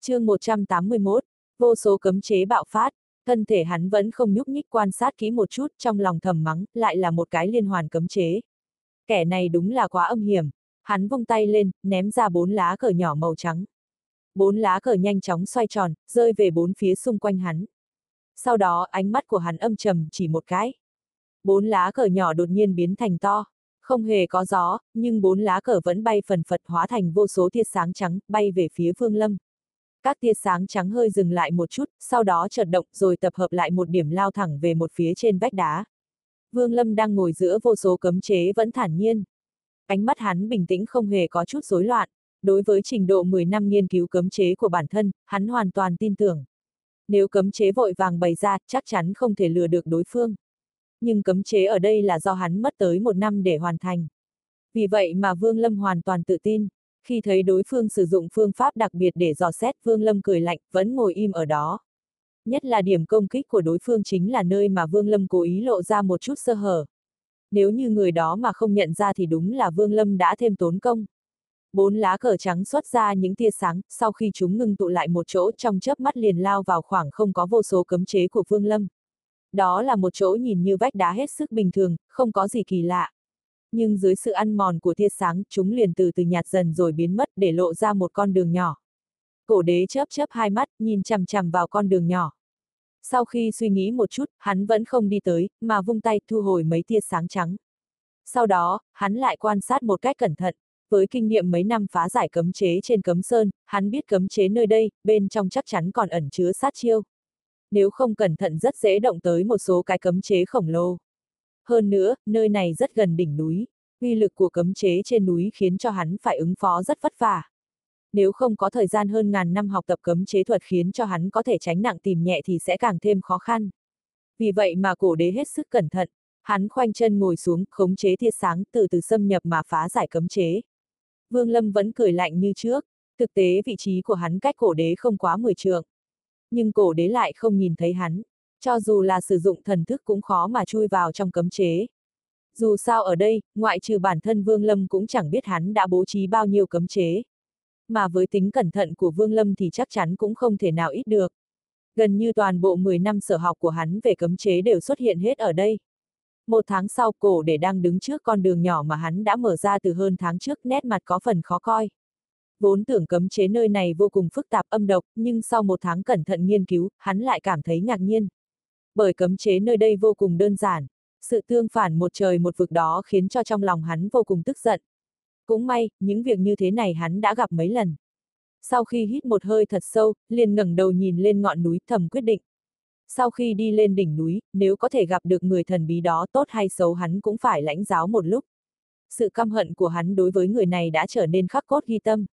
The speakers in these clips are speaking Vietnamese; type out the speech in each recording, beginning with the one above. Chương 181, vô số cấm chế bạo phát, thân thể hắn vẫn không nhúc nhích quan sát kỹ một chút, trong lòng thầm mắng, lại là một cái liên hoàn cấm chế. Kẻ này đúng là quá âm hiểm, hắn vung tay lên, ném ra 4 lá cờ nhỏ màu trắng. 4 lá cờ nhanh chóng xoay tròn, rơi về 4 phía xung quanh hắn. Sau đó ánh mắt của hắn âm trầm chỉ một cái. 4 lá cờ nhỏ đột nhiên biến thành to. Không hề có gió, nhưng 4 lá cờ vẫn bay phần phật hóa thành vô số tia sáng trắng, bay về phía Vương Lâm. Các tia sáng trắng hơi dừng lại một chút, sau đó chợt động rồi tập hợp lại một điểm lao thẳng về một phía trên vách đá. Vương Lâm đang ngồi giữa vô số cấm chế vẫn thản nhiên. Ánh mắt hắn bình tĩnh không hề có chút rối loạn. Đối với trình độ 10 năm nghiên cứu cấm chế của bản thân, hắn hoàn toàn tin tưởng. Nếu cấm chế vội vàng bày ra, chắc chắn không thể lừa được đối phương. Nhưng cấm chế ở đây là do hắn mất tới 1 năm để hoàn thành. Vì vậy mà Vương Lâm hoàn toàn tự tin. Khi thấy đối phương sử dụng phương pháp đặc biệt để dò xét, Vương Lâm cười lạnh, vẫn ngồi im ở đó. Nhất là điểm công kích của đối phương chính là nơi mà Vương Lâm cố ý lộ ra một chút sơ hở. Nếu như người đó mà không nhận ra thì đúng là Vương Lâm đã thêm tốn công. 4 lá cờ trắng xuất ra những tia sáng, sau khi chúng ngưng tụ lại một chỗ trong chớp mắt liền lao vào khoảng không có vô số cấm chế của Vương Lâm. Đó là một chỗ nhìn như vách đá hết sức bình thường, không có gì kỳ lạ. Nhưng dưới sự ăn mòn của tia sáng, chúng liền từ từ nhạt dần rồi biến mất để lộ ra một con đường nhỏ. Cổ Đế chớp hai mắt, nhìn chằm chằm vào con đường nhỏ. Sau khi suy nghĩ một chút, hắn vẫn không đi tới, mà vung tay thu hồi mấy tia sáng trắng. Sau đó, hắn lại quan sát một cách cẩn thận. Với kinh nghiệm mấy năm phá giải cấm chế trên Cấm Sơn, hắn biết cấm chế nơi đây, bên trong chắc chắn còn ẩn chứa sát chiêu. Nếu không cẩn thận rất dễ động tới một số cái cấm chế khổng lồ. Hơn nữa, nơi này rất gần đỉnh núi, uy lực của cấm chế trên núi khiến cho hắn phải ứng phó rất vất vả. Nếu không có thời gian hơn ngàn năm học tập cấm chế thuật khiến cho hắn có thể tránh nặng tìm nhẹ thì sẽ càng thêm khó khăn. Vì vậy mà Cổ Đế hết sức cẩn thận, hắn khoanh chân ngồi xuống, khống chế tia sáng từ từ xâm nhập mà phá giải cấm chế. Vương Lâm vẫn cười lạnh như trước, thực tế vị trí của hắn cách Cổ Đế không quá 10 trượng. Nhưng Cổ Đế lại không nhìn thấy hắn, cho dù là sử dụng thần thức cũng khó mà chui vào trong cấm chế. Dù sao ở đây, ngoại trừ bản thân Vương Lâm cũng chẳng biết hắn đã bố trí bao nhiêu cấm chế. Mà với tính cẩn thận của Vương Lâm thì chắc chắn cũng không thể nào ít được. Gần như toàn bộ 10 năm sở học của hắn về cấm chế đều xuất hiện hết ở đây. 1 tháng sau, Cổ Đế đang đứng trước con đường nhỏ mà hắn đã mở ra từ hơn tháng trước, nét mặt có phần khó coi. Vốn tưởng cấm chế nơi này vô cùng phức tạp âm độc, nhưng sau 1 tháng cẩn thận nghiên cứu, hắn lại cảm thấy ngạc nhiên. Bởi cấm chế nơi đây vô cùng đơn giản, sự tương phản một trời một vực đó khiến cho trong lòng hắn vô cùng tức giận. Cũng may, những việc như thế này hắn đã gặp mấy lần. Sau khi hít một hơi thật sâu, liền ngẩng đầu nhìn lên ngọn núi thầm quyết định. Sau khi đi lên đỉnh núi, nếu có thể gặp được người thần bí đó tốt hay xấu hắn cũng phải lãnh giáo một lúc. Sự căm hận của hắn đối với người này đã trở nên khắc cốt ghi tâm.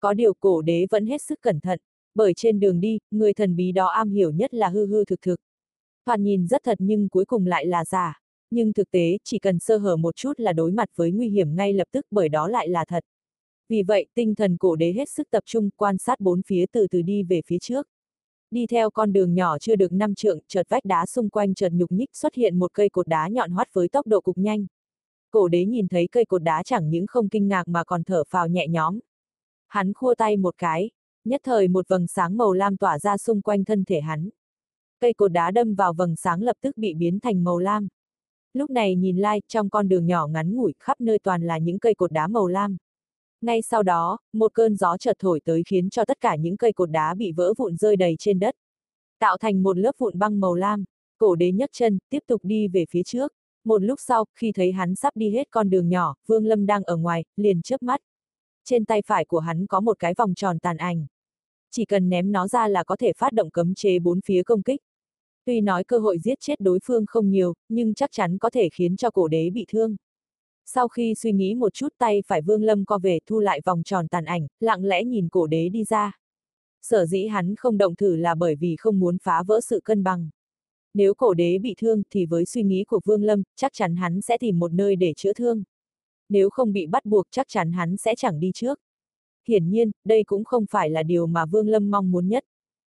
Có điều Cổ Đế vẫn hết sức cẩn thận, bởi trên đường đi, người thần bí đó am hiểu nhất là hư hư thực thực. Thoạt nhìn rất thật nhưng cuối cùng lại là giả. Nhưng thực tế, chỉ cần sơ hở một chút là đối mặt với nguy hiểm ngay lập tức bởi đó lại là thật. Vì vậy, tinh thần Cổ Đế hết sức tập trung quan sát 4 phía từ từ đi về phía trước. Đi theo con đường nhỏ chưa được 5 trượng, chợt vách đá xung quanh chợt nhúc nhích, xuất hiện một cây cột đá nhọn hoắt với tốc độ cực nhanh. Cổ Đế nhìn thấy cây cột đá chẳng những không kinh ngạc mà còn thở phào nhẹ nhõm. Hắn khua tay một cái, nhất thời một vầng sáng màu lam tỏa ra xung quanh thân thể hắn. Cây cột đá đâm vào vầng sáng lập tức bị biến thành màu lam. Lúc này nhìn lại, trong con đường nhỏ ngắn ngủi khắp nơi toàn là những cây cột đá màu lam. Ngay sau đó, một cơn gió chợt thổi tới khiến cho tất cả những cây cột đá bị vỡ vụn rơi đầy trên đất, tạo thành một lớp vụn băng màu lam. Cổ Đế nhấc chân, tiếp tục đi về phía trước. Một lúc sau, khi thấy hắn sắp đi hết con đường nhỏ, Vương Lâm đang ở ngoài, liền chớp mắt. Trên tay phải của hắn có một cái vòng tròn tàn ảnh. Chỉ cần ném nó ra là có thể phát động cấm chế 4 phía công kích. Tuy nói cơ hội giết chết đối phương không nhiều, nhưng chắc chắn có thể khiến cho Cổ Đế bị thương. Sau khi suy nghĩ một chút, tay phải Vương Lâm co về, thu lại vòng tròn tàn ảnh, lặng lẽ nhìn Cổ Đế đi ra. Sở dĩ hắn không động thử là bởi vì không muốn phá vỡ sự cân bằng. Nếu Cổ Đế bị thương thì với suy nghĩ của Vương Lâm, chắc chắn hắn sẽ tìm một nơi để chữa thương. Nếu không bị bắt buộc chắc chắn hắn sẽ chẳng đi trước. Hiển nhiên, đây cũng không phải là điều mà Vương Lâm mong muốn nhất.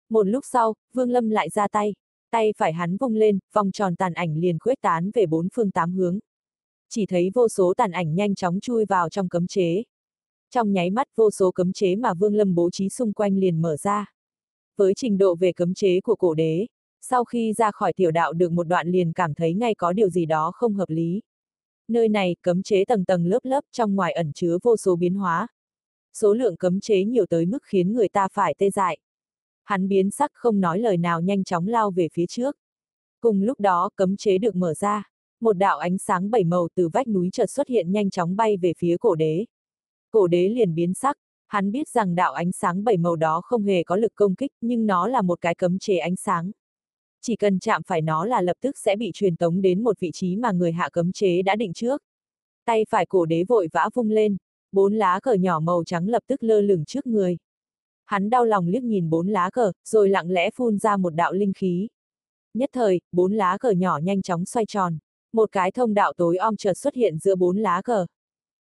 Một lúc sau, Vương Lâm lại ra tay. Tay phải hắn vung lên, vòng tròn tàn ảnh liền khuếch tán về 4 phương 8 hướng. Chỉ thấy vô số tàn ảnh nhanh chóng chui vào trong cấm chế. Trong nháy mắt vô số cấm chế mà Vương Lâm bố trí xung quanh liền mở ra. Với trình độ về cấm chế của cổ đế, sau khi ra khỏi tiểu đạo được một đoạn liền cảm thấy ngay có điều gì đó không hợp lý. Nơi này cấm chế tầng tầng lớp lớp, trong ngoài ẩn chứa vô số biến hóa. Số lượng cấm chế nhiều tới mức khiến người ta phải tê dại. Hắn biến sắc không nói lời nào, nhanh chóng lao về phía trước. Cùng lúc đó cấm chế được mở ra, một đạo ánh sáng bảy màu từ vách núi chợt xuất hiện, nhanh chóng bay về phía cổ đế. Cổ đế liền biến sắc, hắn biết rằng đạo ánh sáng bảy màu đó không hề có lực công kích, nhưng nó là một cái cấm chế ánh sáng. Chỉ cần chạm phải nó là lập tức sẽ bị truyền tống đến một vị trí mà người hạ cấm chế đã định trước. Tay phải cổ đế vội vã vung lên, bốn lá cờ nhỏ màu trắng lập tức lơ lửng trước người. Hắn đau lòng liếc nhìn bốn lá cờ, rồi lặng lẽ phun ra một đạo linh khí. Nhất thời, bốn lá cờ nhỏ nhanh chóng xoay tròn. Một cái thông đạo tối om chợt xuất hiện giữa bốn lá cờ.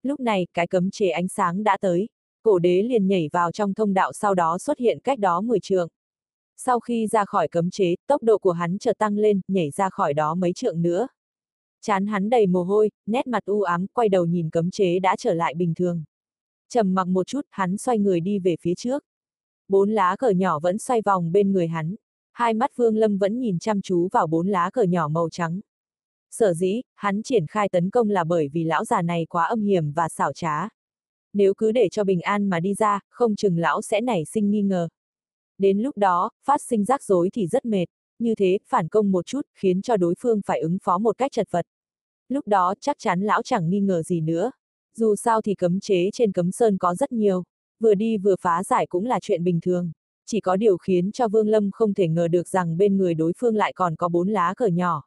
Lúc này, cái cấm chế ánh sáng đã tới. Cổ đế liền nhảy vào trong thông đạo, sau đó xuất hiện cách đó 10 trượng. Sau khi ra khỏi cấm chế, tốc độ của hắn chợt tăng lên, nhảy ra khỏi đó mấy trượng nữa. Trán hắn đầy mồ hôi, nét mặt u ám, quay đầu nhìn cấm chế đã trở lại bình thường. Trầm mặc một chút, hắn xoay người đi về phía trước. Bốn lá cờ nhỏ vẫn xoay vòng bên người hắn. Hai mắt Vương Lâm vẫn nhìn chăm chú vào bốn lá cờ nhỏ màu trắng. Sở dĩ hắn triển khai tấn công là bởi vì lão già này quá âm hiểm và xảo trá. Nếu cứ để cho bình an mà đi ra, không chừng lão sẽ nảy sinh nghi ngờ. Đến lúc đó, phát sinh rắc rối thì rất mệt. Như thế, phản công một chút, khiến cho đối phương phải ứng phó một cách chật vật. Lúc đó, chắc chắn lão chẳng nghi ngờ gì nữa. Dù sao thì cấm chế trên cấm sơn có rất nhiều. Vừa đi vừa phá giải cũng là chuyện bình thường. Chỉ có điều khiến cho Vương Lâm không thể ngờ được rằng bên người đối phương lại còn có bốn lá cờ nhỏ.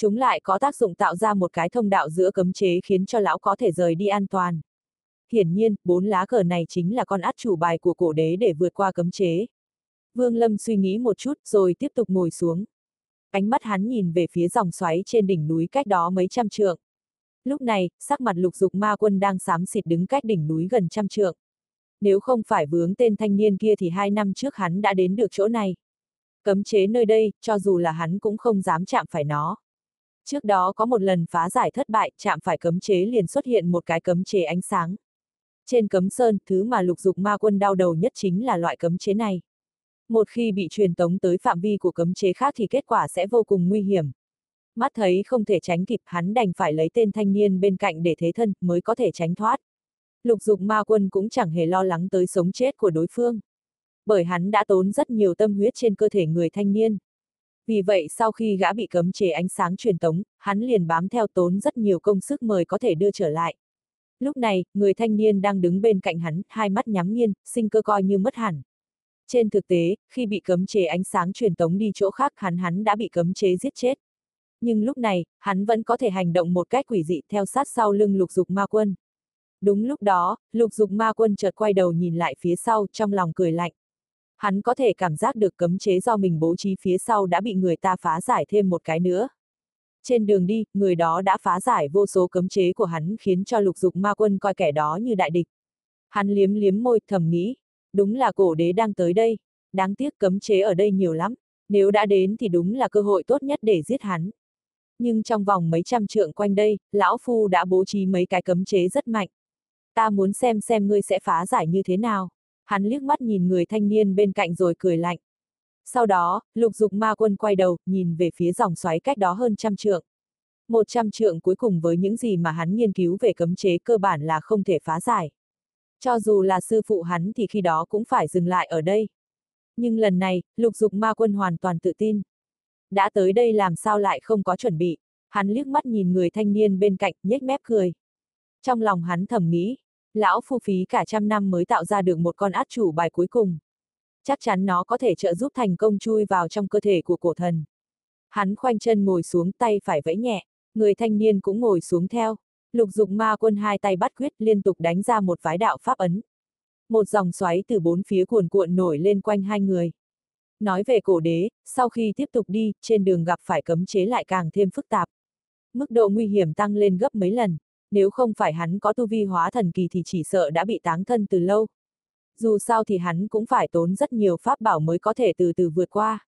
Chúng lại có tác dụng tạo ra một cái thông đạo giữa cấm chế, khiến cho lão có thể rời đi an toàn. Hiển nhiên, bốn lá cờ này chính là con át chủ bài của cổ đế để vượt qua cấm chế. Vương Lâm suy nghĩ một chút rồi tiếp tục ngồi xuống. Ánh mắt hắn nhìn về phía dòng xoáy trên đỉnh núi cách đó mấy trăm trượng. Lúc này, sắc mặt Lục Dục Ma Quân đang xám xịt đứng cách đỉnh núi gần trăm trượng. Nếu không phải vướng tên thanh niên kia thì 2 năm trước hắn đã đến được chỗ này. Cấm chế nơi đây, cho dù là hắn cũng không dám chạm phải nó. Trước đó có một lần phá giải thất bại, chạm phải cấm chế liền xuất hiện một cái cấm chế ánh sáng. Trên cấm sơn, thứ mà Lục Dục Ma Quân đau đầu nhất chính là loại cấm chế này. Một khi bị truyền tống tới phạm vi của cấm chế khác thì kết quả sẽ vô cùng nguy hiểm. Mắt thấy không thể tránh kịp, hắn đành phải lấy tên thanh niên bên cạnh để thế thân mới có thể tránh thoát. Lục Dục Ma Quân cũng chẳng hề lo lắng tới sống chết của đối phương. Bởi hắn đã tốn rất nhiều tâm huyết trên cơ thể người thanh niên. Vì vậy sau khi gã bị cấm chế ánh sáng truyền tống, hắn liền bám theo tốn rất nhiều công sức mới có thể đưa trở lại. Lúc này, người thanh niên đang đứng bên cạnh hắn, hai mắt nhắm nghiền, sinh cơ coi như mất hẳn. Trên thực tế, khi bị cấm chế ánh sáng truyền tống đi chỗ khác, hắn đã bị cấm chế giết chết. Nhưng lúc này, hắn vẫn có thể hành động một cách quỷ dị, theo sát sau lưng Lục Dục Ma Quân. Đúng lúc đó, Lục Dục Ma Quân chợt quay đầu nhìn lại phía sau, trong lòng cười lạnh. Hắn có thể cảm giác được cấm chế do mình bố trí phía sau đã bị người ta phá giải thêm một cái nữa. Trên đường đi, người đó đã phá giải vô số cấm chế của hắn, khiến cho Lục Dục Ma Quân coi kẻ đó như đại địch. Hắn liếm liếm môi, thầm nghĩ. Đúng là cổ đế đang tới đây. Đáng tiếc cấm chế ở đây nhiều lắm. Nếu đã đến thì đúng là cơ hội tốt nhất để giết hắn. Nhưng trong vòng mấy trăm trượng quanh đây, lão phu đã bố trí mấy cái cấm chế rất mạnh. Ta muốn xem ngươi sẽ phá giải như thế nào. Hắn liếc mắt nhìn người thanh niên bên cạnh rồi cười lạnh. Sau đó, Lục Dục Ma Quân quay đầu, nhìn về phía dòng xoáy cách đó hơn trăm trượng. 100 trượng cuối cùng với những gì mà hắn nghiên cứu về cấm chế cơ bản là không thể phá giải. Cho dù là sư phụ hắn thì khi đó cũng phải dừng lại ở đây. Nhưng lần này, Lục Dục Ma Quân hoàn toàn tự tin. Đã tới đây làm sao lại không có chuẩn bị. Hắn liếc mắt nhìn người thanh niên bên cạnh, nhếch mép cười. Trong lòng hắn thầm nghĩ, lão phu phí cả 100 năm mới tạo ra được một con át chủ bài cuối cùng. Chắc chắn nó có thể trợ giúp thành công chui vào trong cơ thể của cổ thần. Hắn khoanh chân ngồi xuống, tay phải vẫy nhẹ, người thanh niên cũng ngồi xuống theo. Lục Dục Ma Quân hai tay bắt quyết, liên tục đánh ra một vái đạo pháp ấn. Một dòng xoáy từ bốn phía cuồn cuộn nổi lên quanh hai người. Nói về cổ đế, sau khi tiếp tục đi, trên đường gặp phải cấm chế lại càng thêm phức tạp. Mức độ nguy hiểm tăng lên gấp mấy lần, nếu không phải hắn có tu vi hóa thần kỳ thì chỉ sợ đã bị táng thân từ lâu. Dù sao thì hắn cũng phải tốn rất nhiều pháp bảo mới có thể từ từ vượt qua.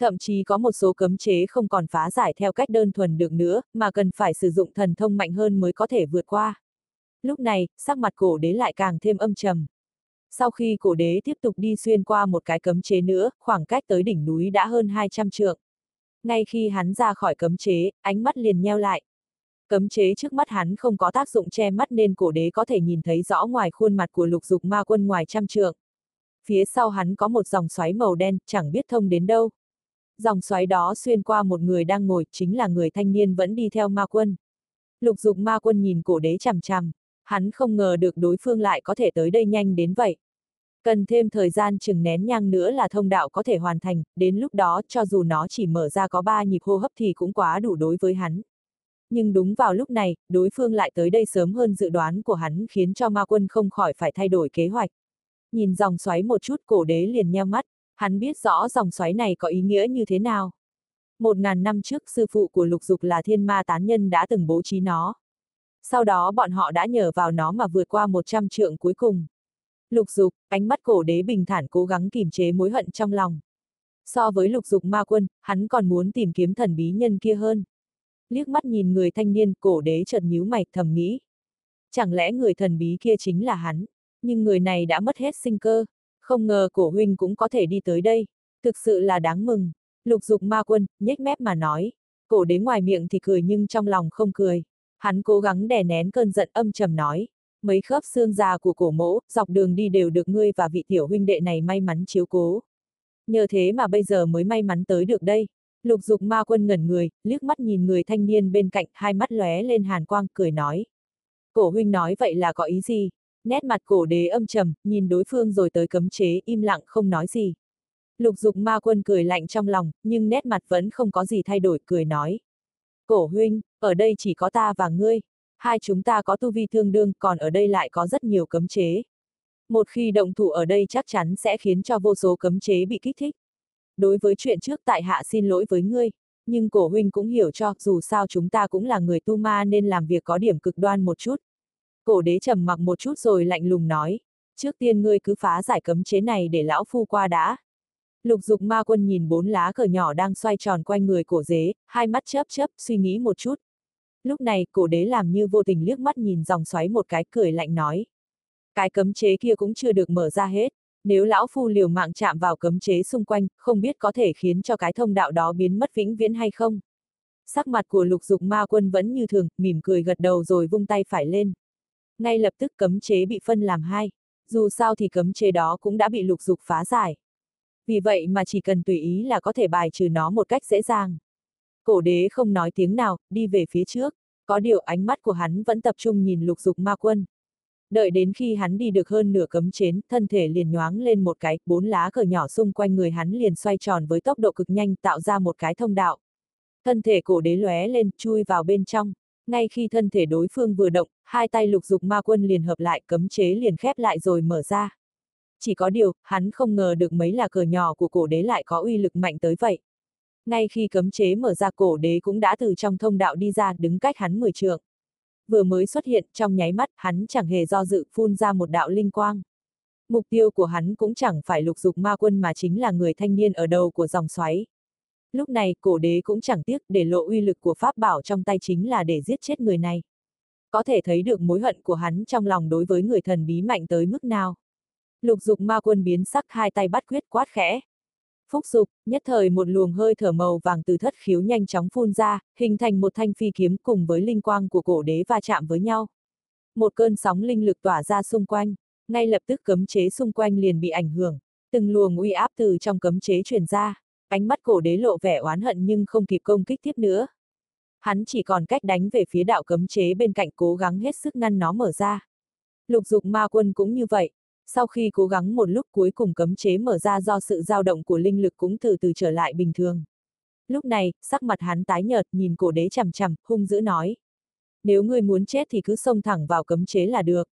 Thậm chí có một số cấm chế không còn phá giải theo cách đơn thuần được nữa, mà cần phải sử dụng thần thông mạnh hơn mới có thể vượt qua. Lúc này, sắc mặt cổ đế lại càng thêm âm trầm. Sau khi cổ đế tiếp tục đi xuyên qua một cái cấm chế nữa, khoảng cách tới đỉnh núi đã hơn 200 trượng. Ngay khi hắn ra khỏi cấm chế, ánh mắt liền nheo lại. Cấm chế trước mắt hắn không có tác dụng che mắt nên cổ đế có thể nhìn thấy rõ ngoài khuôn mặt của Lục Dục Ma Quân ngoài 100 trượng. Phía sau hắn có một dòng xoáy màu đen, chẳng biết thông đến đâu. Dòng xoáy đó xuyên qua một người đang ngồi, chính là người thanh niên vẫn đi theo Ma Quân. Lục Dục Ma Quân nhìn cổ đế chằm chằm. Hắn không ngờ được đối phương lại có thể tới đây nhanh đến vậy. Cần thêm thời gian chừng nén nhang nữa là thông đạo có thể hoàn thành, đến lúc đó cho dù nó chỉ mở ra có 3 nhịp hô hấp thì cũng quá đủ đối với hắn. Nhưng đúng vào lúc này, đối phương lại tới đây sớm hơn dự đoán của hắn khiến cho Ma Quân không khỏi phải thay đổi kế hoạch. Nhìn dòng xoáy một chút, cổ đế liền nheo mắt, hắn biết rõ dòng xoáy này có ý nghĩa như thế nào. 1000 năm trước, sư phụ của Lục Dục là Thiên Ma Tán Nhân đã từng bố trí nó. Sau đó bọn họ đã nhờ vào nó mà vượt qua 100 trượng cuối cùng. Lục Dục, ánh mắt cổ đế bình thản cố gắng kìm chế mối hận trong lòng. So với Lục Dục Ma Quân, hắn còn muốn tìm kiếm thần bí nhân kia hơn. Liếc mắt nhìn người thanh niên, cổ đế chợt nhíu mày thầm nghĩ. Chẳng lẽ người thần bí kia chính là hắn, nhưng người này đã mất hết sinh cơ. Không ngờ cổ huynh cũng có thể đi tới đây, thực sự là đáng mừng. Lục Dục Ma Quân, nhếch mép mà nói, cổ đế ngoài miệng thì cười nhưng trong lòng không cười. Hắn cố gắng đè nén cơn giận âm trầm nói, mấy khớp xương già của cổ mỗ, dọc đường đi đều được ngươi và vị tiểu huynh đệ này may mắn chiếu cố. Nhờ thế mà bây giờ mới may mắn tới được đây. Lục Dục Ma Quân ngẩn người, liếc mắt nhìn người thanh niên bên cạnh, hai mắt lóe lên hàn quang, cười nói. Cổ huynh nói vậy là có ý gì? Nét mặt cổ đế âm trầm, nhìn đối phương rồi tới cấm chế, im lặng không nói gì. Lục Dục Ma Quân cười lạnh trong lòng, nhưng nét mặt vẫn không có gì thay đổi, cười nói. Cổ huynh, ở đây chỉ có ta và ngươi. Hai chúng ta có tu vi tương đương, còn ở đây lại có rất nhiều cấm chế. Một khi động thủ ở đây chắc chắn sẽ khiến cho vô số cấm chế bị kích thích. Đối với chuyện trước tại hạ xin lỗi với ngươi, nhưng cổ huynh cũng hiểu cho, dù sao chúng ta cũng là người tu ma nên làm việc có điểm cực đoan một chút. Cổ đế trầm mặc một chút rồi lạnh lùng nói, trước tiên ngươi cứ phá giải cấm chế này để lão phu qua đã. Lục Dục Ma Quân nhìn 4 lá cờ nhỏ đang xoay tròn quanh người cổ đế, hai mắt chớp chớp suy nghĩ một chút. Lúc này, cổ đế làm như vô tình liếc mắt nhìn dòng xoáy một cái, cười lạnh nói. Cái cấm chế kia cũng chưa được mở ra hết, nếu lão phu liều mạng chạm vào cấm chế xung quanh, không biết có thể khiến cho cái thông đạo đó biến mất vĩnh viễn hay không. Sắc mặt của Lục Dục Ma Quân vẫn như thường, mỉm cười gật đầu rồi vung tay phải lên. Ngay lập tức cấm chế bị phân làm 2, dù sao thì cấm chế đó cũng đã bị Lục Dục phá giải. Vì vậy mà chỉ cần tùy ý là có thể bài trừ nó một cách dễ dàng. Cổ đế không nói tiếng nào, đi về phía trước, có điều ánh mắt của hắn vẫn tập trung nhìn Lục Dục Ma Quân. Đợi đến khi hắn đi được hơn nửa cấm chế, thân thể liền nhoáng lên một cái, 4 lá cờ nhỏ xung quanh người hắn liền xoay tròn với tốc độ cực nhanh tạo ra một cái thông đạo. Thân thể cổ đế lóe lên, chui vào bên trong. Ngay khi thân thể đối phương vừa động, hai tay Lục Dục Ma Quân liền hợp lại, cấm chế liền khép lại rồi mở ra. Chỉ có điều, hắn không ngờ được mấy lá cờ nhỏ của cổ đế lại có uy lực mạnh tới vậy. Ngay khi cấm chế mở ra, cổ đế cũng đã từ trong thông đạo đi ra, đứng cách hắn 10 trượng. Vừa mới xuất hiện, trong nháy mắt, hắn chẳng hề do dự, phun ra một đạo linh quang. Mục tiêu của hắn cũng chẳng phải Lục Dục Ma Quân mà chính là người thanh niên ở đầu của dòng xoáy. Lúc này, cổ đế cũng chẳng tiếc để lộ uy lực của pháp bảo trong tay, chính là để giết chết người này. Có thể thấy được mối hận của hắn trong lòng đối với người thần bí mạnh tới mức nào. Lục Dục Ma Quân biến sắc, hai tay bắt quyết, quát khẽ. Phúc Dục, nhất thời một luồng hơi thở màu vàng từ thất khiếu nhanh chóng phun ra, hình thành một thanh phi kiếm, cùng với linh quang của cổ đế va chạm với nhau. Một cơn sóng linh lực tỏa ra xung quanh, ngay lập tức cấm chế xung quanh liền bị ảnh hưởng, từng luồng uy áp từ trong cấm chế truyền ra, ánh mắt cổ đế lộ vẻ oán hận nhưng không kịp công kích tiếp nữa. Hắn chỉ còn cách đánh về phía đạo cấm chế bên cạnh, cố gắng hết sức ngăn nó mở ra. Lục Dục Ma Quân cũng như vậy. Sau khi cố gắng một lúc, cuối cùng cấm chế mở ra, do sự dao động của linh lực cũng từ từ trở lại bình thường. Lúc này, sắc mặt hắn tái nhợt, nhìn cổ đế chằm chằm, hung dữ nói. Nếu ngươi muốn chết thì cứ xông thẳng vào cấm chế là được.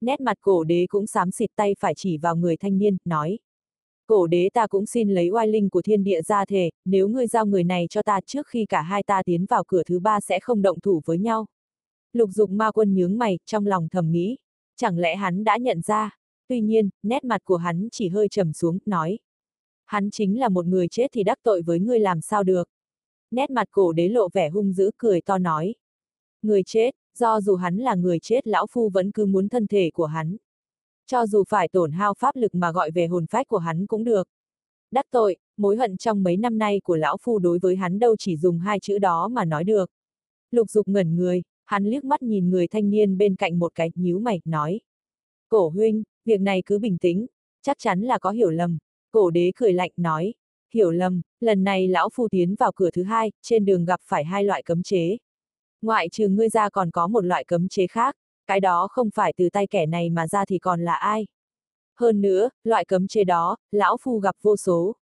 Nét mặt cổ đế cũng xám xịt, tay phải chỉ vào người thanh niên, nói. Cổ đế, ta cũng xin lấy oai linh của thiên địa ra thề, nếu ngươi giao người này cho ta trước khi cả hai ta tiến vào cửa thứ 3 sẽ không động thủ với nhau. Lục Dục Ma Quân nhướng mày, trong lòng thầm nghĩ. Chẳng lẽ hắn đã nhận ra? Tuy nhiên, nét mặt của hắn chỉ hơi trầm xuống, nói. Hắn chính là một người chết thì đắc tội với ngươi làm sao được. Nét mặt cổ đế lộ vẻ hung dữ, cười to nói. Người chết, do dù hắn là người chết lão phu vẫn cứ muốn thân thể của hắn. Cho dù phải tổn hao pháp lực mà gọi về hồn phách của hắn cũng được. Đắc tội, mối hận trong mấy năm nay của lão phu đối với hắn đâu chỉ dùng hai chữ đó mà nói được. Lục Dục ngẩn người, hắn liếc mắt nhìn người thanh niên bên cạnh một cái, nhíu mày, nói. Cổ huynh, việc này cứ bình tĩnh, chắc chắn là có hiểu lầm. Cổ đế cười lạnh nói. Hiểu lầm, lần này lão phu tiến vào cửa thứ hai, trên đường gặp phải hai loại cấm chế. Ngoại trừ ngươi ra còn có một loại cấm chế khác, cái đó không phải từ tay kẻ này mà ra thì còn là ai. Hơn nữa, loại cấm chế đó, lão phu gặp vô số.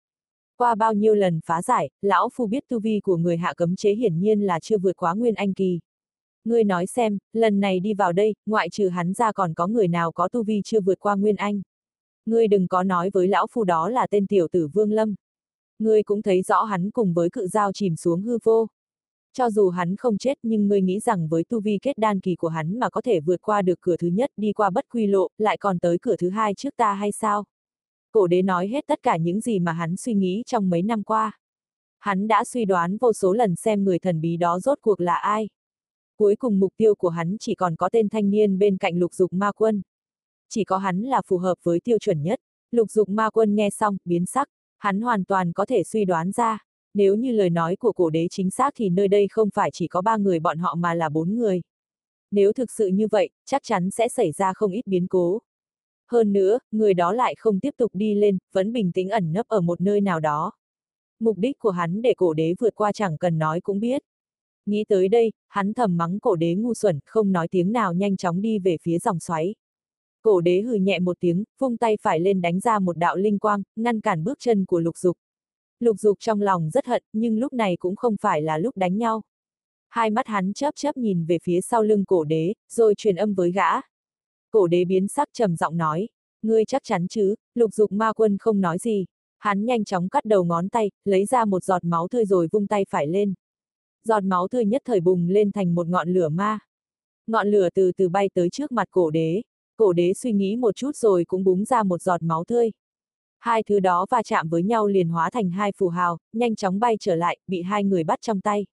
Qua bao nhiêu lần phá giải, lão phu biết tu vi của người hạ cấm chế hiển nhiên là chưa vượt quá nguyên anh kỳ. Ngươi nói xem, lần này đi vào đây, ngoại trừ hắn ra còn có người nào có tu vi chưa vượt qua nguyên anh. Ngươi đừng có nói với lão phu đó là tên tiểu tử Vương Lâm. Ngươi cũng thấy rõ hắn cùng với cự dao chìm xuống hư vô. Cho dù hắn không chết nhưng ngươi nghĩ rằng với tu vi kết đan kỳ của hắn mà có thể vượt qua được cửa thứ nhất đi qua bất quy lộ, lại còn tới cửa thứ hai trước ta hay sao? Cổ đế nói hết tất cả những gì mà hắn suy nghĩ trong mấy năm qua. Hắn đã suy đoán vô số lần xem người thần bí đó rốt cuộc là ai. Cuối cùng mục tiêu của hắn chỉ còn có tên thanh niên bên cạnh Lục Dục Ma Quân. Chỉ có hắn là phù hợp với tiêu chuẩn nhất. Lục Dục Ma Quân nghe xong, biến sắc. Hắn hoàn toàn có thể suy đoán ra, nếu như lời nói của cổ đế chính xác thì nơi đây không phải chỉ có 3 người bọn họ mà là 4 người. Nếu thực sự như vậy, chắc chắn sẽ xảy ra không ít biến cố. Hơn nữa, người đó lại không tiếp tục đi lên, vẫn bình tĩnh ẩn nấp ở một nơi nào đó. Mục đích của hắn để cổ đế vượt qua chẳng cần nói cũng biết. Nghĩ tới đây, hắn thầm mắng cổ đế ngu xuẩn, không nói tiếng nào nhanh chóng đi về phía dòng xoáy. Cổ đế hừ nhẹ một tiếng, vung tay phải lên đánh ra một đạo linh quang, ngăn cản bước chân của Lục Dục. Lục Dục trong lòng rất hận, nhưng lúc này cũng không phải là lúc đánh nhau. Hai mắt hắn chớp chớp nhìn về phía sau lưng cổ đế, rồi truyền âm với gã. Cổ đế biến sắc trầm giọng nói, ngươi chắc chắn chứ? Lục Dục Ma Quân không nói gì, hắn nhanh chóng cắt đầu ngón tay, lấy ra một giọt máu tươi rồi vung tay phải lên. Giọt máu tươi nhất thời bùng lên thành một ngọn lửa ma. Ngọn lửa từ từ bay tới trước mặt cổ đế. Cổ đế suy nghĩ một chút rồi cũng búng ra một giọt máu tươi. Hai thứ đó va chạm với nhau liền hóa thành hai phù hào, nhanh chóng bay trở lại, bị hai người bắt trong tay.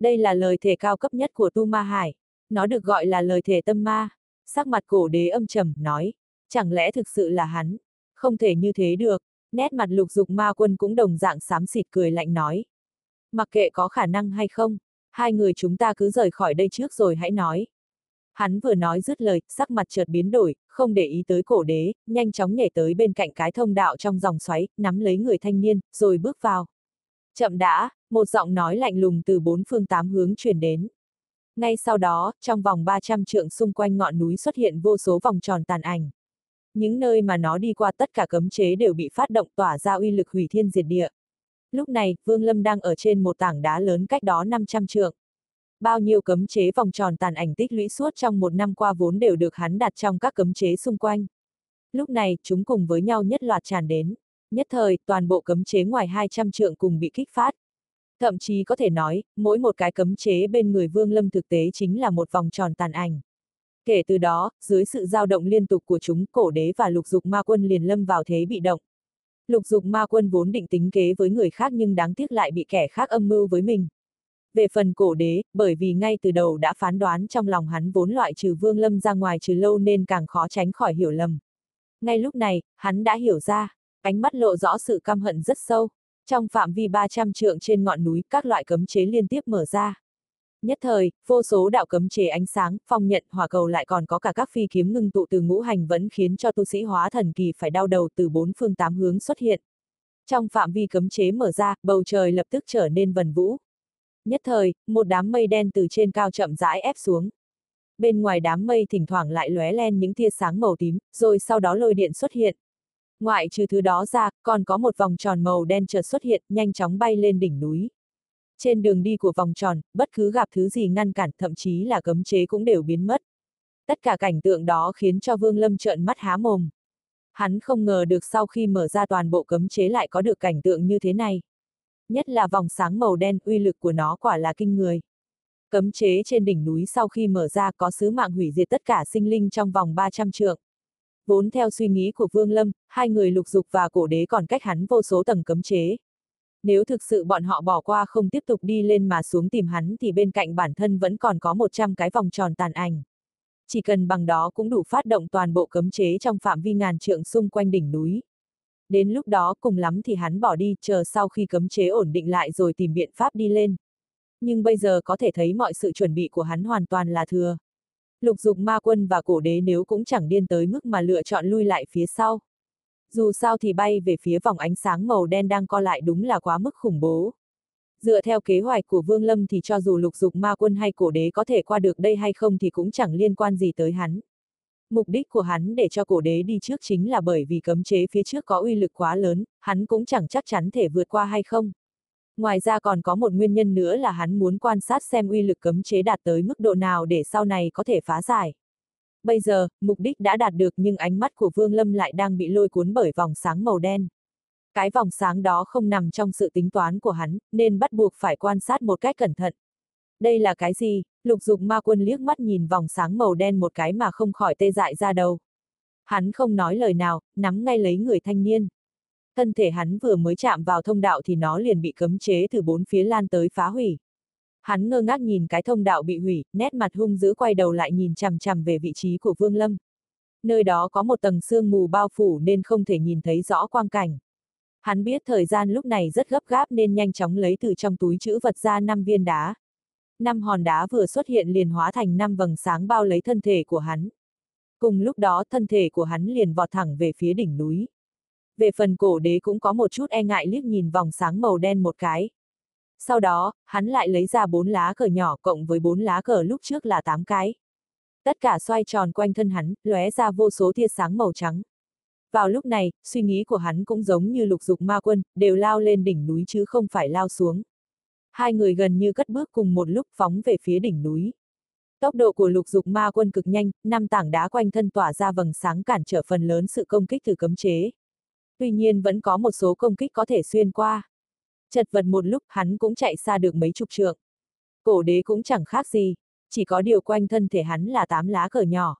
Đây là lời thề cao cấp nhất của Tu Ma Hải. Nó được gọi là lời thề tâm ma. Sắc mặt cổ đế âm trầm, nói. Chẳng lẽ thực sự là hắn? Không thể như thế được. Nét mặt Lục Dục Ma Quân cũng đồng dạng xám xịt, cười lạnh nói. Mặc kệ có khả năng hay không, hai người chúng ta cứ rời khỏi đây trước rồi hãy nói. Hắn vừa nói dứt lời, sắc mặt chợt biến đổi, không để ý tới cổ đế, nhanh chóng nhảy tới bên cạnh cái thông đạo trong dòng xoáy, nắm lấy người thanh niên, rồi bước vào. Chậm đã, một giọng nói lạnh lùng từ 4 phương 8 hướng truyền đến. Ngay sau đó, trong vòng 300 trượng xung quanh ngọn núi xuất hiện vô số vòng tròn tàn ảnh. Những nơi mà nó đi qua tất cả cấm chế đều bị phát động, tỏa ra uy lực hủy thiên diệt địa. Lúc này, Vương Lâm đang ở trên một tảng đá lớn cách đó 500 trượng. Bao nhiêu cấm chế vòng tròn tàn ảnh tích lũy suốt trong một năm qua vốn đều được hắn đặt trong các cấm chế xung quanh. Lúc này, chúng cùng với nhau nhất loạt tràn đến. Nhất thời, toàn bộ cấm chế ngoài 200 trượng cùng bị kích phát. Thậm chí có thể nói, mỗi một cái cấm chế bên người Vương Lâm thực tế chính là một vòng tròn tàn ảnh. Kể từ đó, dưới sự dao động liên tục của chúng, cổ đế và Lục Dục Ma Quân liền lâm vào thế bị động. Lục Dục Ma Quân vốn định tính kế với người khác nhưng đáng tiếc lại bị kẻ khác âm mưu với mình. Về phần cổ đế, bởi vì ngay từ đầu đã phán đoán trong lòng hắn vốn loại trừ Vương Lâm ra ngoài trừ lâu nên càng khó tránh khỏi hiểu lầm. Ngay lúc này, hắn đã hiểu ra, ánh mắt lộ rõ sự căm hận rất sâu. Trong phạm vi 300 trượng trên ngọn núi, các loại cấm chế liên tiếp mở ra. Nhất thời, vô số đạo cấm chế ánh sáng, phong nhận, hỏa cầu lại còn có cả các phi kiếm ngưng tụ từ ngũ hành vẫn khiến cho tu sĩ hóa thần kỳ phải đau đầu từ 4 phương 8 hướng xuất hiện. Trong phạm vi cấm chế mở ra, bầu trời lập tức trở nên vần vũ. Nhất thời, một đám mây đen từ trên cao chậm rãi ép xuống. Bên ngoài đám mây thỉnh thoảng lại lóe lên những tia sáng màu tím, rồi sau đó lôi điện xuất hiện. Ngoại trừ thứ đó ra, còn có một vòng tròn màu đen chợt xuất hiện, nhanh chóng bay lên đỉnh núi. Trên đường đi của vòng tròn, bất cứ gặp thứ gì ngăn cản, thậm chí là cấm chế cũng đều biến mất. Tất cả cảnh tượng đó khiến cho Vương Lâm trợn mắt há mồm. Hắn không ngờ được sau khi mở ra toàn bộ cấm chế lại có được cảnh tượng như thế này. Nhất là vòng sáng màu đen, uy lực của nó quả là kinh người. Cấm chế trên đỉnh núi sau khi mở ra có sứ mạng hủy diệt tất cả sinh linh trong vòng 300 trượng. Vốn theo suy nghĩ của Vương Lâm, hai người Lục Dục và cổ đế còn cách hắn vô số tầng cấm chế. Nếu thực sự bọn họ bỏ qua không tiếp tục đi lên mà xuống tìm hắn thì bên cạnh bản thân vẫn còn có 100 cái vòng tròn tàn ảnh. Chỉ cần bằng đó cũng đủ phát động toàn bộ cấm chế trong phạm vi ngàn trượng xung quanh đỉnh núi. Đến lúc đó cùng lắm thì hắn bỏ đi, chờ sau khi cấm chế ổn định lại rồi tìm biện pháp đi lên. Nhưng bây giờ có thể thấy mọi sự chuẩn bị của hắn hoàn toàn là thừa. Lục Dục Ma Quân và Cổ Đế nếu cũng chẳng điên tới mức mà lựa chọn lui lại phía sau. Dù sao thì bay về phía vòng ánh sáng màu đen đang co lại đúng là quá mức khủng bố. Dựa theo kế hoạch của Vương Lâm thì cho dù Lục Dục Ma Quân hay Cổ Đế có thể qua được đây hay không thì cũng chẳng liên quan gì tới hắn. Mục đích của hắn để cho Cổ Đế đi trước chính là bởi vì cấm chế phía trước có uy lực quá lớn, hắn cũng chẳng chắc chắn thể vượt qua hay không. Ngoài ra còn có một nguyên nhân nữa là hắn muốn quan sát xem uy lực cấm chế đạt tới mức độ nào để sau này có thể phá giải. Bây giờ, mục đích đã đạt được nhưng ánh mắt của Vương Lâm lại đang bị lôi cuốn bởi vòng sáng màu đen. Cái vòng sáng đó không nằm trong sự tính toán của hắn, nên bắt buộc phải quan sát một cách cẩn thận. Đây là cái gì? Lục Dục Ma Quân liếc mắt nhìn vòng sáng màu đen một cái mà không khỏi tê dại ra đầu. Hắn không nói lời nào, nắm ngay lấy người thanh niên. Thân thể hắn vừa mới chạm vào thông đạo thì nó liền bị cấm chế từ bốn phía lan tới phá hủy. Hắn ngơ ngác nhìn cái thông đạo bị hủy, nét mặt hung dữ quay đầu lại nhìn chằm chằm về vị trí của Vương Lâm. Nơi đó có một tầng sương mù bao phủ nên không thể nhìn thấy rõ quang cảnh. Hắn biết thời gian lúc này rất gấp gáp nên nhanh chóng lấy từ trong túi trữ vật ra 5 viên đá. 5 hòn đá vừa xuất hiện liền hóa thành 5 vầng sáng bao lấy thân thể của hắn. Cùng lúc đó thân thể của hắn liền vọt thẳng về phía đỉnh núi. Về phần Cổ Đế cũng có một chút e ngại liếc nhìn vòng sáng màu đen một cái. Sau đó, hắn lại lấy ra 4 lá cờ nhỏ cộng với 4 lá cờ lúc trước là 8 cái. Tất cả xoay tròn quanh thân hắn, lóe ra vô số tia sáng màu trắng. Vào lúc này, suy nghĩ của hắn cũng giống như Lục Dục Ma Quân, đều lao lên đỉnh núi chứ không phải lao xuống. Hai người gần như cất bước cùng một lúc phóng về phía đỉnh núi. Tốc độ của Lục Dục Ma Quân cực nhanh, 5 tảng đá quanh thân tỏa ra vầng sáng cản trở phần lớn sự công kích từ cấm chế. Tuy nhiên vẫn có một số công kích có thể xuyên qua. Chật vật một lúc hắn cũng chạy xa được mấy chục trượng. Cổ Đế cũng chẳng khác gì, chỉ có điều quanh thân thể hắn là 8 lá cờ nhỏ.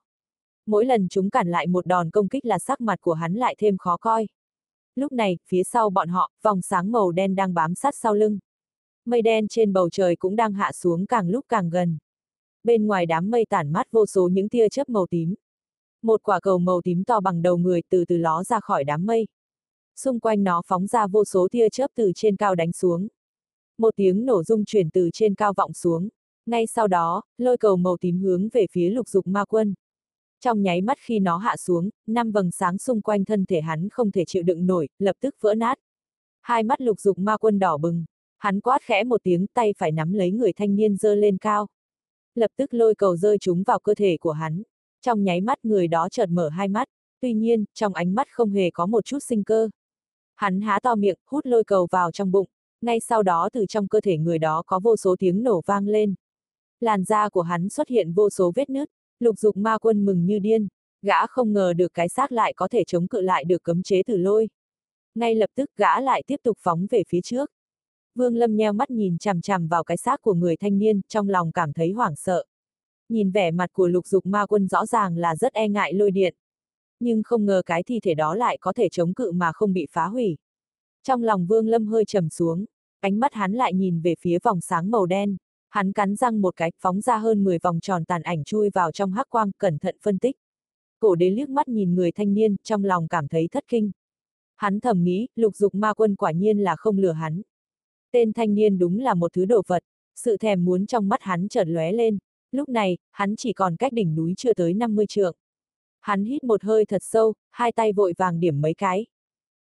Mỗi lần chúng cản lại một đòn công kích là sắc mặt của hắn lại thêm khó coi. Lúc này, phía sau bọn họ, vòng sáng màu đen đang bám sát sau lưng. Mây đen trên bầu trời cũng đang hạ xuống càng lúc càng gần. Bên ngoài đám mây tản mát vô số những tia chớp màu tím. Một quả cầu màu tím to bằng đầu người từ từ ló ra khỏi đám mây. Xung quanh nó phóng ra vô số tia chớp từ trên cao đánh xuống. Một tiếng nổ rung chuyển từ trên cao vọng xuống. Ngay sau đó, lôi cầu màu tím hướng về phía Lục Dục Ma Quân. Trong nháy mắt khi nó hạ xuống, 5 vầng sáng xung quanh thân thể hắn không thể chịu đựng nổi, lập tức vỡ nát. Hai mắt Lục Dục Ma Quân đỏ bừng. Hắn quát khẽ một tiếng, tay phải nắm lấy người thanh niên giơ lên cao. Lập tức lôi cầu rơi trúng vào cơ thể của hắn. Trong nháy mắt người đó chợt mở hai mắt. Tuy nhiên, trong ánh mắt không hề có một chút sinh cơ. Hắn há to miệng, hút lôi cầu vào trong bụng. Ngay sau đó từ trong cơ thể người đó có vô số tiếng nổ vang lên. Làn da của hắn xuất hiện vô số vết nứt. Lục Dục Ma Quân mừng như điên. Gã không ngờ được cái xác lại có thể chống cự lại được cấm chế từ lôi. Ngay lập tức gã lại tiếp tục phóng về phía trước. Vương Lâm nheo mắt nhìn chằm chằm vào cái xác của người thanh niên, trong lòng cảm thấy hoảng sợ. Nhìn vẻ mặt của Lục Dục Ma Quân rõ ràng là rất e ngại lôi điện. Nhưng không ngờ cái thi thể đó lại có thể chống cự mà không bị phá hủy. Trong lòng Vương Lâm hơi trầm xuống, ánh mắt hắn lại nhìn về phía vòng sáng màu đen. Hắn cắn răng một cái, phóng ra hơn 10 vòng tròn tàn ảnh chui vào trong hắc quang, cẩn thận phân tích. Cổ Đế liếc mắt nhìn người thanh niên, trong lòng cảm thấy thất kinh. Hắn thầm nghĩ, Lục Dục Ma Quân quả nhiên là không lừa hắn. Tên thanh niên đúng là một thứ đồ vật, sự thèm muốn trong mắt hắn chợt lóe lên. Lúc này, hắn chỉ còn cách đỉnh núi chưa tới 50 trượng. Hắn hít một hơi thật sâu, hai tay vội vàng điểm mấy cái.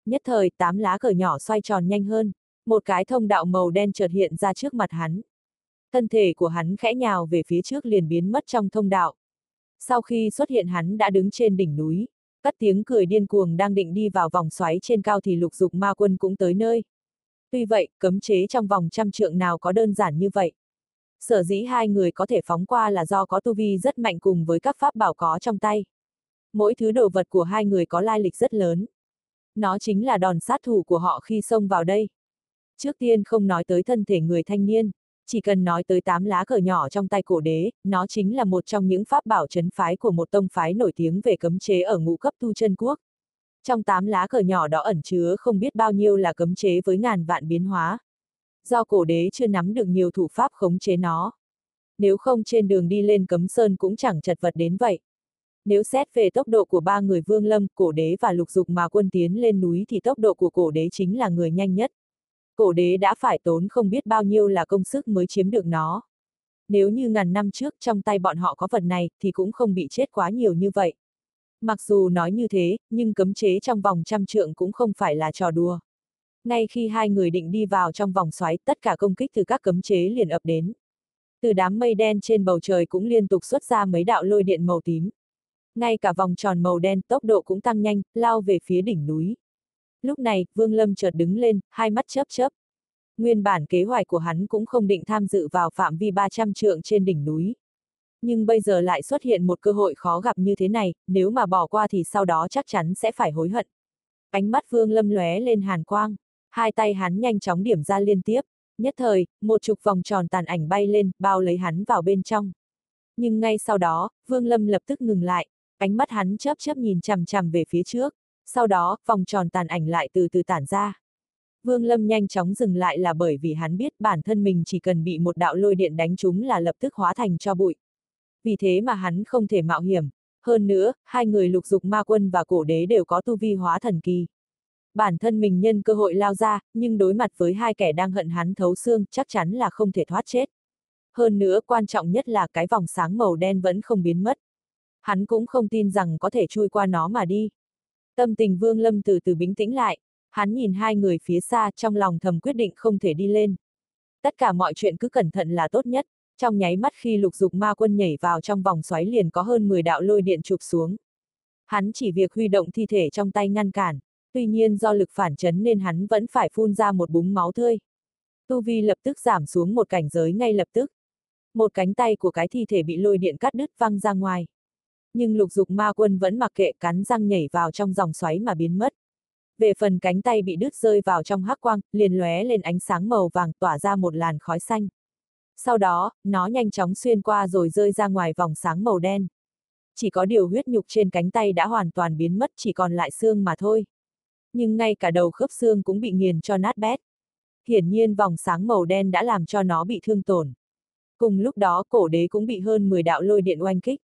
Nhất thời 8 lá cờ nhỏ xoay tròn nhanh hơn, một cái thông đạo màu đen chợt hiện ra trước mặt hắn. Thân thể của hắn khẽ nhào về phía trước liền biến mất trong thông đạo. Sau khi xuất hiện hắn đã đứng trên đỉnh núi, cất tiếng cười điên cuồng đang định đi vào vòng xoáy trên cao thì Lục Dục Ma Quân cũng tới nơi. Tuy vậy, cấm chế trong vòng 100 trượng nào có đơn giản như vậy. Sở dĩ hai người có thể phóng qua là do có tu vi rất mạnh cùng với các pháp bảo có trong tay. Mỗi thứ đồ vật của hai người có lai lịch rất lớn. Nó chính là đòn sát thủ của họ khi xông vào đây. Trước tiên không nói tới thân thể người thanh niên, chỉ cần nói tới 8 lá cờ nhỏ trong tay Cổ Đế, nó chính là một trong những pháp bảo trấn phái của một tông phái nổi tiếng về cấm chế ở ngũ cấp tu chân quốc. Trong 8 lá cờ nhỏ đó ẩn chứa không biết bao nhiêu là cấm chế với ngàn vạn biến hóa. Do cổ đế chưa nắm được nhiều thủ pháp khống chế nó. Nếu không trên đường đi lên Cấm Sơn cũng chẳng chật vật đến vậy. Nếu xét về tốc độ của ba người Vương Lâm, cổ đế và Lục Dục mà quân tiến lên núi thì tốc độ của cổ đế chính là người nhanh nhất. Cổ đế đã phải tốn không biết bao nhiêu là công sức mới chiếm được nó. Nếu như ngàn năm trước trong tay bọn họ có vật này thì cũng không bị chết quá nhiều như vậy. Mặc dù nói như thế, nhưng cấm chế trong vòng trăm trượng cũng không phải là trò đùa. Ngay khi hai người định đi vào trong vòng xoáy, tất cả công kích từ các cấm chế liền ập đến. Từ đám mây đen trên bầu trời cũng liên tục xuất ra mấy đạo lôi điện màu tím. Ngay cả vòng tròn màu đen tốc độ cũng tăng nhanh, lao về phía đỉnh núi. Lúc này, Vương Lâm chợt đứng lên, hai mắt chớp chớp. Nguyên bản kế hoạch của hắn cũng không định tham dự vào phạm vi 300 trượng trên đỉnh núi. Nhưng bây giờ lại xuất hiện một cơ hội khó gặp như thế này, nếu mà bỏ qua thì sau đó chắc chắn sẽ phải hối hận. Ánh mắt Vương Lâm lóe lên hàn quang, hai tay hắn nhanh chóng điểm ra liên tiếp, nhất thời, một chục vòng tròn tàn ảnh bay lên, bao lấy hắn vào bên trong. Nhưng ngay sau đó, Vương Lâm lập tức ngừng lại, ánh mắt hắn chớp chớp nhìn chằm chằm về phía trước, sau đó, vòng tròn tàn ảnh lại từ từ tản ra. Vương Lâm nhanh chóng dừng lại là bởi vì hắn biết bản thân mình chỉ cần bị một đạo lôi điện đánh trúng là lập tức hóa thành tro bụi. Vì thế mà hắn không thể mạo hiểm. Hơn nữa, hai người Lục Dục Ma Quân và cổ đế đều có tu vi hóa thần kỳ. Bản thân mình nhân cơ hội lao ra, nhưng đối mặt với hai kẻ đang hận hắn thấu xương, chắc chắn là không thể thoát chết. Hơn nữa, quan trọng nhất là cái vòng sáng màu đen vẫn không biến mất. Hắn cũng không tin rằng có thể chui qua nó mà đi. Tâm tình Vương Lâm từ từ bình tĩnh lại. Hắn nhìn hai người phía xa, trong lòng thầm quyết định không thể đi lên. Tất cả mọi chuyện cứ cẩn thận là tốt nhất. Trong nháy mắt khi Lục Dục Ma Quân nhảy vào trong vòng xoáy liền có hơn 10 đạo lôi điện chụp xuống. Hắn chỉ việc huy động thi thể trong tay ngăn cản, tuy nhiên do lực phản chấn nên hắn vẫn phải phun ra một búng máu tươi. Tu vi lập tức giảm xuống một cảnh giới ngay lập tức. Một cánh tay của cái thi thể bị lôi điện cắt đứt văng ra ngoài. Nhưng Lục Dục Ma Quân vẫn mặc kệ, cắn răng nhảy vào trong dòng xoáy mà biến mất. Về phần cánh tay bị đứt rơi vào trong hắc quang, liền lóe lên ánh sáng màu vàng tỏa ra một làn khói xanh. Sau đó, nó nhanh chóng xuyên qua rồi rơi ra ngoài vòng sáng màu đen. Chỉ có điều huyết nhục trên cánh tay đã hoàn toàn biến mất, chỉ còn lại xương mà thôi. Nhưng ngay cả đầu khớp xương cũng bị nghiền cho nát bét. Hiển nhiên vòng sáng màu đen đã làm cho nó bị thương tổn. Cùng lúc đó cổ đế cũng bị hơn 10 đạo lôi điện oanh kích.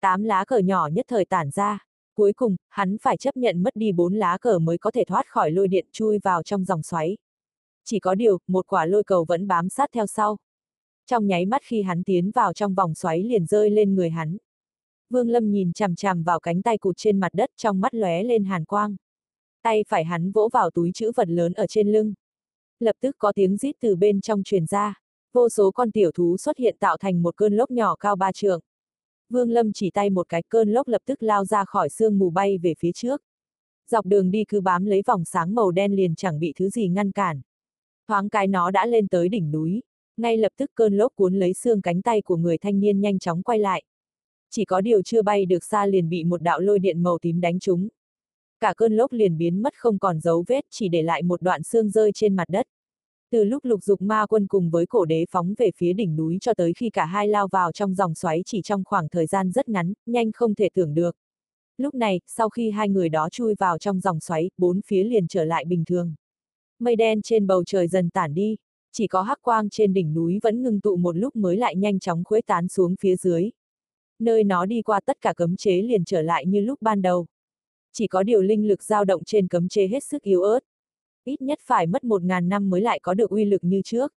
8 lá cờ nhỏ nhất thời tản ra. Cuối cùng, hắn phải chấp nhận mất đi 4 lá cờ mới có thể thoát khỏi lôi điện chui vào trong dòng xoáy. Chỉ có điều, một quả lôi cầu vẫn bám sát theo sau. Trong nháy mắt khi hắn tiến vào trong vòng xoáy liền rơi lên người hắn. Vương Lâm nhìn chằm chằm vào cánh tay cụt trên mặt đất, trong mắt lóe lên hàn quang. Tay phải hắn vỗ vào túi trữ vật lớn ở trên lưng. Lập tức có tiếng rít từ bên trong truyền ra. Vô số con tiểu thú xuất hiện tạo thành một cơn lốc nhỏ cao 3 trượng. Vương Lâm chỉ tay một cái, cơn lốc lập tức lao ra khỏi sương mù bay về phía trước. Dọc đường đi cứ bám lấy vòng sáng màu đen liền chẳng bị thứ gì ngăn cản. Thoáng cái nó đã lên tới đỉnh núi. Ngay lập tức cơn lốc cuốn lấy xương cánh tay của người thanh niên nhanh chóng quay lại. Chỉ có điều chưa bay được xa liền bị một đạo lôi điện màu tím đánh trúng. Cả cơn lốc liền biến mất không còn dấu vết, chỉ để lại một đoạn xương rơi trên mặt đất. Từ lúc Lục Dục Ma Quân cùng với cổ đế phóng về phía đỉnh núi cho tới khi cả hai lao vào trong dòng xoáy chỉ trong khoảng thời gian rất ngắn, nhanh không thể tưởng được. Lúc này, sau khi hai người đó chui vào trong dòng xoáy, bốn phía liền trở lại bình thường. Mây đen trên bầu trời dần tản đi. Chỉ có hắc quang trên đỉnh núi vẫn ngưng tụ một lúc mới lại nhanh chóng khuếch tán xuống phía dưới. Nơi nó đi qua tất cả cấm chế liền trở lại như lúc ban đầu. Chỉ có điều linh lực dao động trên cấm chế hết sức yếu ớt. Ít nhất phải mất 1000 năm mới lại có được uy lực như trước.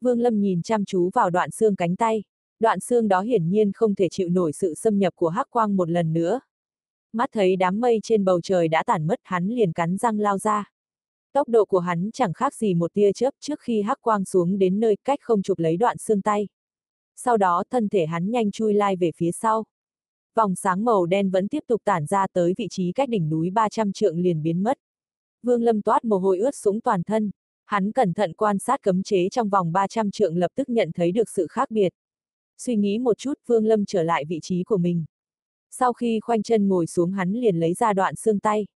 Vương Lâm nhìn chăm chú vào đoạn xương cánh tay. Đoạn xương đó hiển nhiên không thể chịu nổi sự xâm nhập của hắc quang một lần nữa. Mắt thấy đám mây trên bầu trời đã tản mất, hắn liền cắn răng lao ra. Tốc độ của hắn chẳng khác gì một tia chớp, trước khi hắc quang xuống đến nơi cách không chụp lấy đoạn xương tay. Sau đó thân thể hắn nhanh chui lai về phía sau. Vòng sáng màu đen vẫn tiếp tục tản ra, tới vị trí cách đỉnh núi 300 trượng liền biến mất. Vương Lâm toát mồ hôi ướt sũng toàn thân. Hắn cẩn thận quan sát cấm chế trong vòng 300 trượng, lập tức nhận thấy được sự khác biệt. Suy nghĩ một chút, Vương Lâm trở lại vị trí của mình. Sau khi khoanh chân ngồi xuống hắn liền lấy ra đoạn xương tay.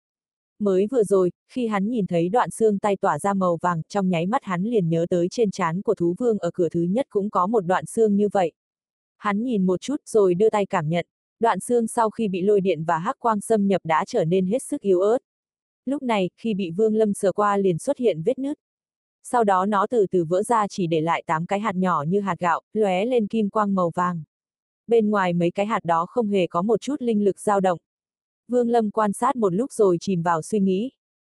Mới vừa rồi, khi hắn nhìn thấy đoạn xương tay tỏa ra màu vàng, trong nháy mắt hắn liền nhớ tới trên trán của thú vương ở cửa thứ nhất cũng có một đoạn xương như vậy. Hắn nhìn một chút rồi đưa tay cảm nhận, đoạn xương sau khi bị lôi điện và hắc quang xâm nhập đã trở nên hết sức yếu ớt. Lúc này, khi bị Vương Lâm sờ qua liền xuất hiện vết nứt. Sau đó nó từ từ vỡ ra chỉ để lại 8 cái hạt nhỏ như hạt gạo, lóe lên kim quang màu vàng. Bên ngoài mấy cái hạt đó không hề có một chút linh lực dao động. Vương Lâm quan sát một lúc rồi chìm vào suy nghĩ,